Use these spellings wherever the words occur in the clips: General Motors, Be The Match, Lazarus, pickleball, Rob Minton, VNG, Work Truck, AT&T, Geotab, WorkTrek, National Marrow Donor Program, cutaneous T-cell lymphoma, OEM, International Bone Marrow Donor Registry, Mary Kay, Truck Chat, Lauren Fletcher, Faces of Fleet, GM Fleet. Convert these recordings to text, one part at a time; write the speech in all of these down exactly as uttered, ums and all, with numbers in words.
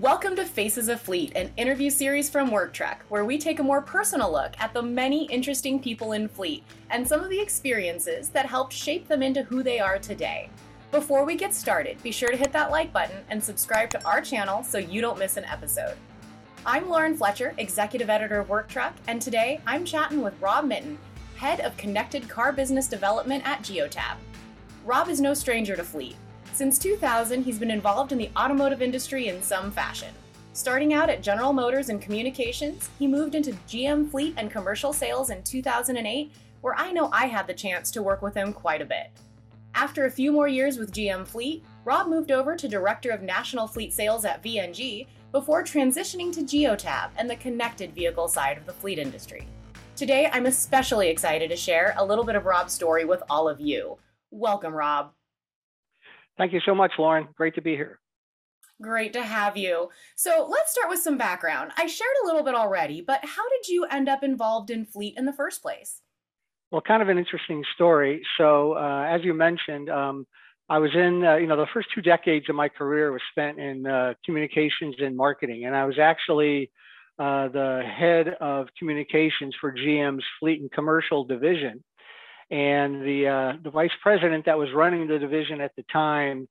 Welcome to Faces of Fleet, an interview series from WorkTrek, where we take a more personal look at the many interesting people in Fleet and some of the experiences that helped shape them into who they are today. Before we get started, be sure to hit that like button and subscribe to our channel so you don't miss an episode. I'm Lauren Fletcher, Executive Editor of WorkTrek, and today I'm chatting with Rob Minton, Head of Connected Car Business Development at Geotab. Rob is no stranger to Fleet. Since two thousand, he's been involved in the automotive industry in some fashion. Starting out at General Motors in communications, he moved into G M Fleet and commercial sales in two thousand eight, where I know I had the chance to work with him quite a bit. After a few more years with G M Fleet, Rob moved over to Director of National Fleet Sales at V N G before transitioning to Geotab and the connected vehicle side of the fleet industry. Today, I'm especially excited to share a little bit of Rob's story with all of you. Welcome, Rob. Thank you so much, Lauren. Great to be here. Great to have you. So let's start with some background. I shared a little bit already, but how did you end up involved in Fleet in the first place? Well, kind of an interesting story. So uh, as you mentioned, um, I was in, uh, you know, the first two decades of my career was spent in uh, communications and marketing. And I was actually uh, the head of communications for G M's Fleet and Commercial division. And the uh, the vice president that was running the division at the time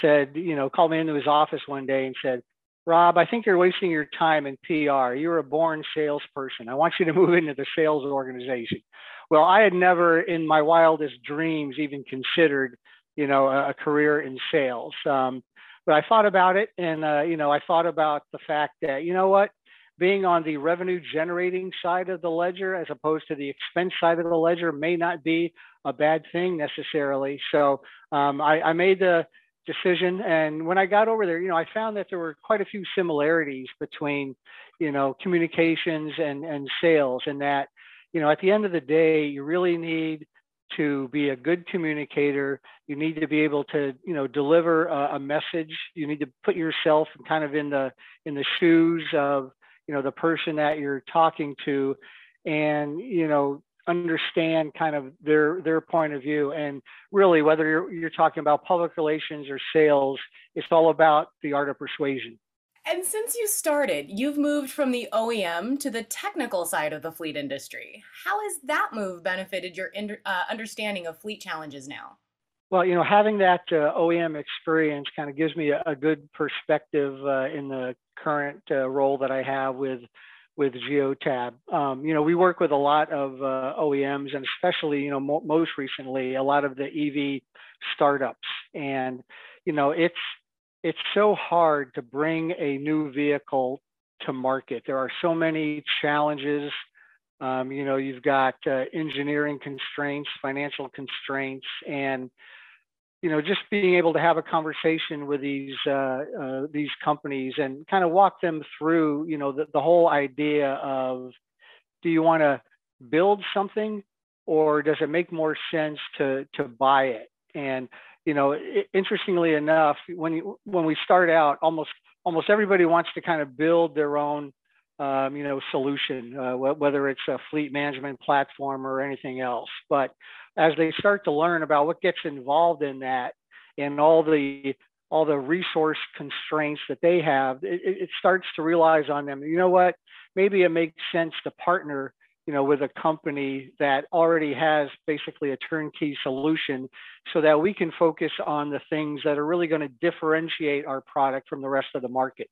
said, you know, called me into his office one day and said, "Rob, I think you're wasting your time in P R. You're a born salesperson. I want you to move into the sales organization." Well, I had never in my wildest dreams even considered, you know, a, a career in sales. Um, but I thought about it, and, uh, you know, I thought about the fact that, you know what, being on the revenue generating side of the ledger as opposed to the expense side of the ledger may not be a bad thing necessarily. So um, I, I made the decision. And when I got over there, you know, I found that there were quite a few similarities between, you know, communications and, and sales, and that, you know, at the end of the day, you really need to be a good communicator. You need to be able to, you know, deliver a, a message. You need to put yourself kind of in the in the shoes of, you know, the person that you're talking to, and, you know, understand kind of their their point of view. And really, whether you're, you're talking about public relations or sales, it's all about the art of persuasion. And since you started, you've moved from the O E M to the technical side of the fleet industry. How has that move benefited your in, uh, understanding of fleet challenges now? Well, you know, having that uh, O E M experience kind of gives me a, a good perspective uh, in the current uh, role that I have with with Geotab. Um, you know, we work with a lot of uh, O E Ms, and especially, you know, mo- most recently, a lot of the E V startups. And, you know, it's it's so hard to bring a new vehicle to market. There are so many challenges. Um, you know, you've got uh, engineering constraints, financial constraints, and, you know, just being able to have a conversation with these uh, uh, these companies and kind of walk them through, you know, the, the whole idea of, do you want to build something, or does it make more sense to to buy it? And, you know, it, interestingly enough, when you, when we start out, almost almost everybody wants to kind of build their own, um, you know, solution, uh, wh- whether it's a fleet management platform or anything else, but as they start to learn about what gets involved in that and all the all the resource constraints that they have, it, it starts to realize on them, you know what, maybe it makes sense to partner, you know, with a company that already has basically a turnkey solution so that we can focus on the things that are really going to differentiate our product from the rest of the market.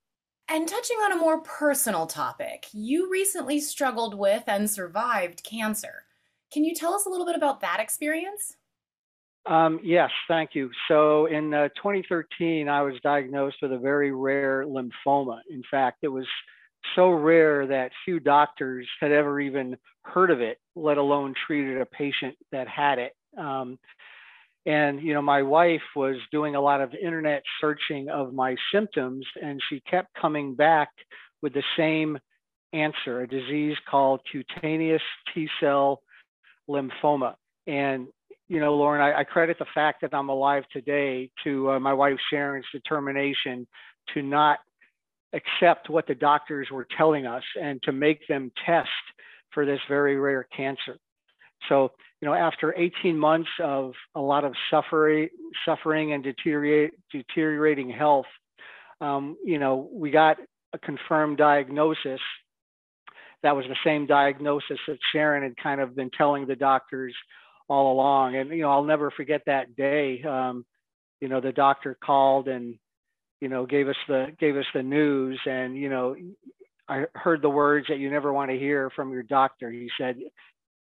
And touching on a more personal topic, you recently struggled with and survived cancer. Can you tell us a little bit about that experience? Um, yes, thank you. So in uh, twenty thirteen, I was diagnosed with a very rare lymphoma. In fact, it was so rare that few doctors had ever even heard of it, let alone treated a patient that had it. Um, and, you know, my wife was doing a lot of internet searching of my symptoms, and she kept coming back with the same answer, a disease called cutaneous T-cell lymphoma. And, you know, Lauren, I, I credit the fact that I'm alive today to uh, my wife Sharon's determination to not accept what the doctors were telling us and to make them test for this very rare cancer. So, you know, after eighteen months of a lot of suffering, suffering and deteriorate, deteriorating health, um, you know, we got a confirmed diagnosis. That was the same diagnosis that Sharon had kind of been telling the doctors all along. And, you know, I'll never forget that day. Um, you know, the doctor called and, you know, gave us the, gave us the news. And, you know, I heard the words that you never want to hear from your doctor. He said,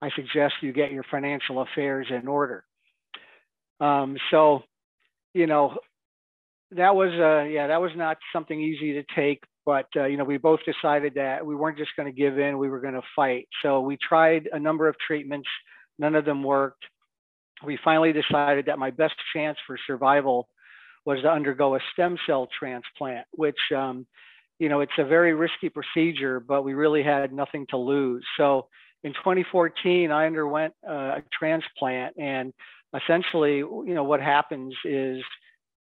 I suggest you get your financial affairs in order. Um, so, you know, that was, uh, yeah, that was not something easy to take. But, uh, you know, we both decided that we weren't just going to give in, we were going to fight. So we tried a number of treatments, none of them worked. We finally decided that my best chance for survival was to undergo a stem cell transplant, which, um, you know, it's a very risky procedure, but we really had nothing to lose. So in twenty fourteen, I underwent uh, a transplant, and essentially, you know, what happens is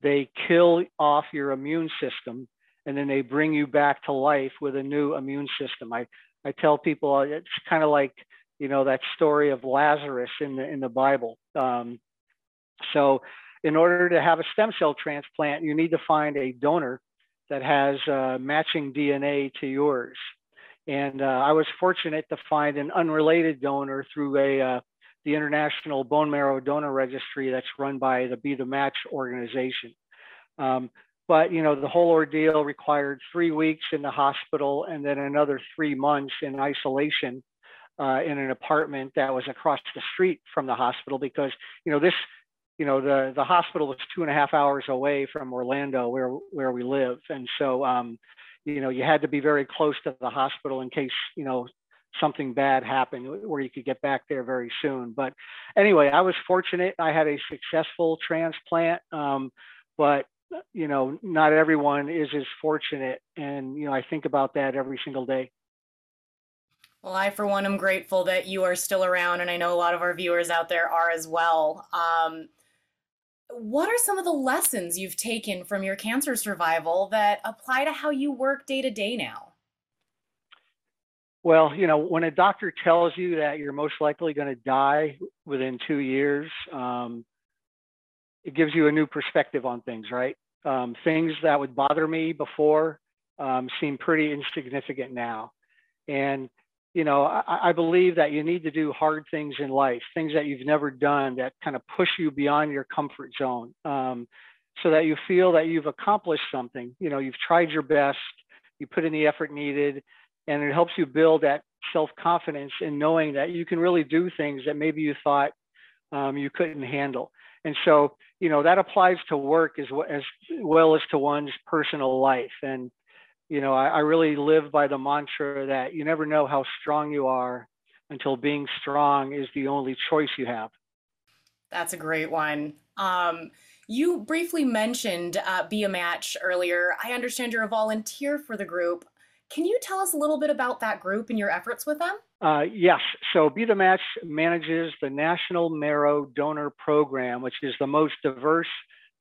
they kill off your immune system, and then they bring you back to life with a new immune system. I, I tell people it's kind of like, you know, that story of Lazarus in the, in the Bible. Um, so in order to have a stem cell transplant, you need to find a donor that has uh, matching D N A to yours. And uh, I was fortunate to find an unrelated donor through a, uh, the International Bone Marrow Donor Registry that's run by the Be The Match organization. Um, But, you know, the whole ordeal required three weeks in the hospital and then another three months in isolation uh, in an apartment that was across the street from the hospital because, you know, this, you know, the, the hospital was two and a half hours away from Orlando where, where we live. And so, um, you know, you had to be very close to the hospital in case, you know, something bad happened where you could get back there very soon. But anyway, I was fortunate. I had a successful transplant, um, but you know, not everyone is as fortunate. And, you know, I think about that every single day. Well, I, for one, am grateful that you are still around. And I know a lot of our viewers out there are as well. Um, what are some of the lessons you've taken from your cancer survival that apply to how you work day to day now? Well, you know, when a doctor tells you that you're most likely going to die within two years, um, it gives you a new perspective on things, right? Um, things that would bother me before um, seem pretty insignificant now. And, you know, I, I believe that you need to do hard things in life, things that you've never done that kind of push you beyond your comfort zone um, so that you feel that you've accomplished something. You know, you've tried your best, you put in the effort needed, and it helps you build that self-confidence in knowing that you can really do things that maybe you thought um, you couldn't handle. And so, you know, that applies to work as, as well as to one's personal life. And, you know, I, I really live by the mantra that you never know how strong you are until being strong is the only choice you have. That's a great one. Um, you briefly mentioned uh, Be A Match earlier. I understand you're a volunteer for the group. Can you tell us a little bit about that group and your efforts with them? Uh, yes. So Be The Match manages the National Marrow Donor Program, which is the most diverse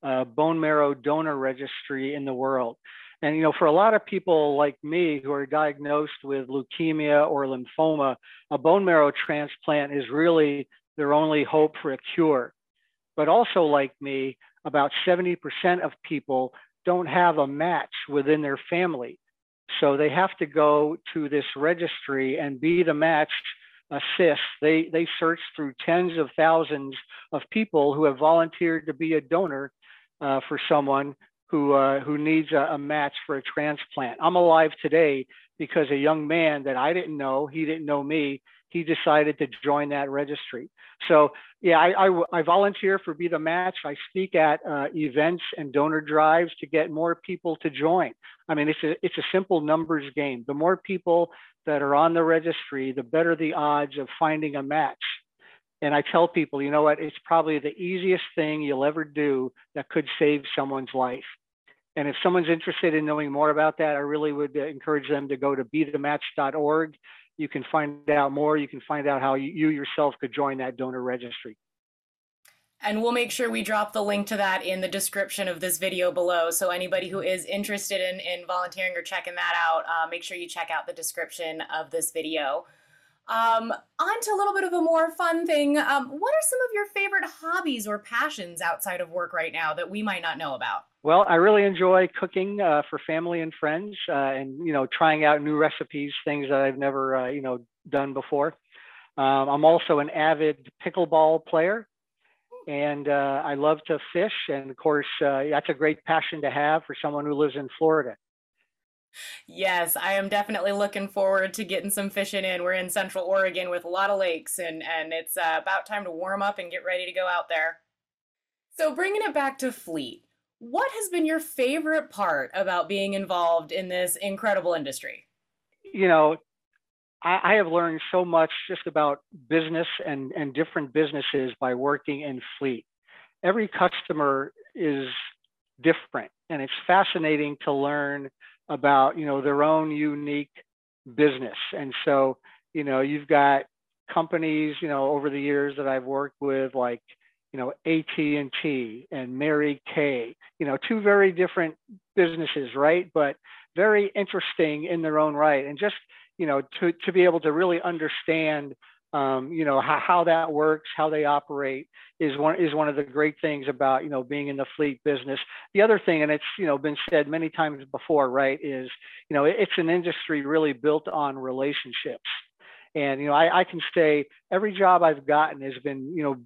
uh, bone marrow donor registry in the world. And, you know, for a lot of people like me who are diagnosed with leukemia or lymphoma, a bone marrow transplant is really their only hope for a cure. But also like me, about seventy percent of people don't have a match within their family. So they have to go to this registry and Be The Match assist. They, they search through tens of thousands of people who have volunteered to be a donor uh, for someone who, uh, who needs a, a match for a transplant. I'm alive today because a young man that I didn't know, he didn't know me, he decided to join that registry. So yeah, I, I, I volunteer for Be The Match. I speak at uh, events and donor drives to get more people to join. I mean, it's a, it's a simple numbers game. The more people that are on the registry, the better the odds of finding a match. And I tell people, you know what, it's probably the easiest thing you'll ever do that could save someone's life. And if someone's interested in knowing more about that, I really would encourage them to go to be the match dot org. You can find out more. You can find out how you yourself could join that donor registry. And we'll make sure we drop the link to that in the description of this video below. So anybody who is interested in, in volunteering or checking that out, uh, make sure you check out the description of this video. Um, on to a little bit of a more fun thing. Um, what are some of your favorite hobbies or passions outside of work right now that we might not know about? Well, I really enjoy cooking uh, for family and friends, uh, and, you know, trying out new recipes, things that I've never, uh, you know, done before. Um, I'm also an avid pickleball player, and uh, I love to fish. And of course, uh, that's a great passion to have for someone who lives in Florida. Yes, I am definitely looking forward to getting some fishing in. We're in Central Oregon with a lot of lakes, and, and it's uh, about time to warm up and get ready to go out there. So bringing it back to Fleet, what has been your favorite part about being involved in this incredible industry? You know, I, I have learned so much just about business and, and different businesses by working in Fleet. Every customer is different, and it's fascinating to learn about, you know, their own unique business. And so, you know, you've got companies, you know, over the years that I've worked with, like, you know, A T and T and Mary Kay, you know, two very different businesses, right? But very interesting in their own right. And just, you know, to, to be able to really understand, um, you know, how, how that works, how they operate is one, is one of the great things about, you know, being in the Fleet business. The other thing, and it's, you know, been said many times before, right, is, you know, it's an industry really built on relationships. And, you know, I, I can say every job I've gotten has been, you know,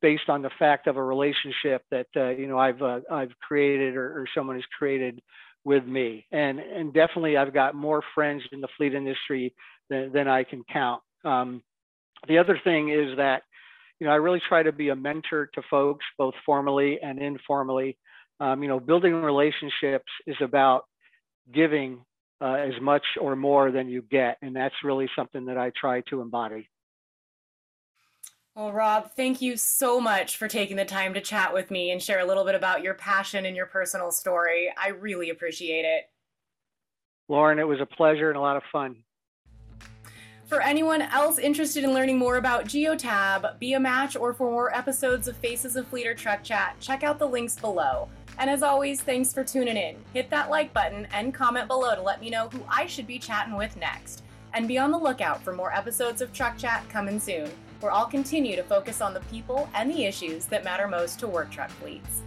based on the fact of a relationship that, uh, you know, I've, uh, I've created or, or someone has created with me. And, and definitely I've got more friends in the Fleet industry than, than I can count. Um, the other thing is that, you know, I really try to be a mentor to folks, both formally and informally. Um, you know, building relationships is about giving uh, as much or more than you get. And that's really something that I try to embody. Well, Rob, thank you so much for taking the time to chat with me and share a little bit about your passion and your personal story. I really appreciate it. Lauren, it was a pleasure and a lot of fun. For anyone else interested in learning more about Geotab, Be a Match, or for more episodes of Faces of Fleet or Truck Chat, check out the links below. And as always, thanks for tuning in. Hit that like button and comment below to let me know who I should be chatting with next. And be on the lookout for more episodes of Truck Chat coming soon, where I'll continue to focus on the people and the issues that matter most to work truck fleets.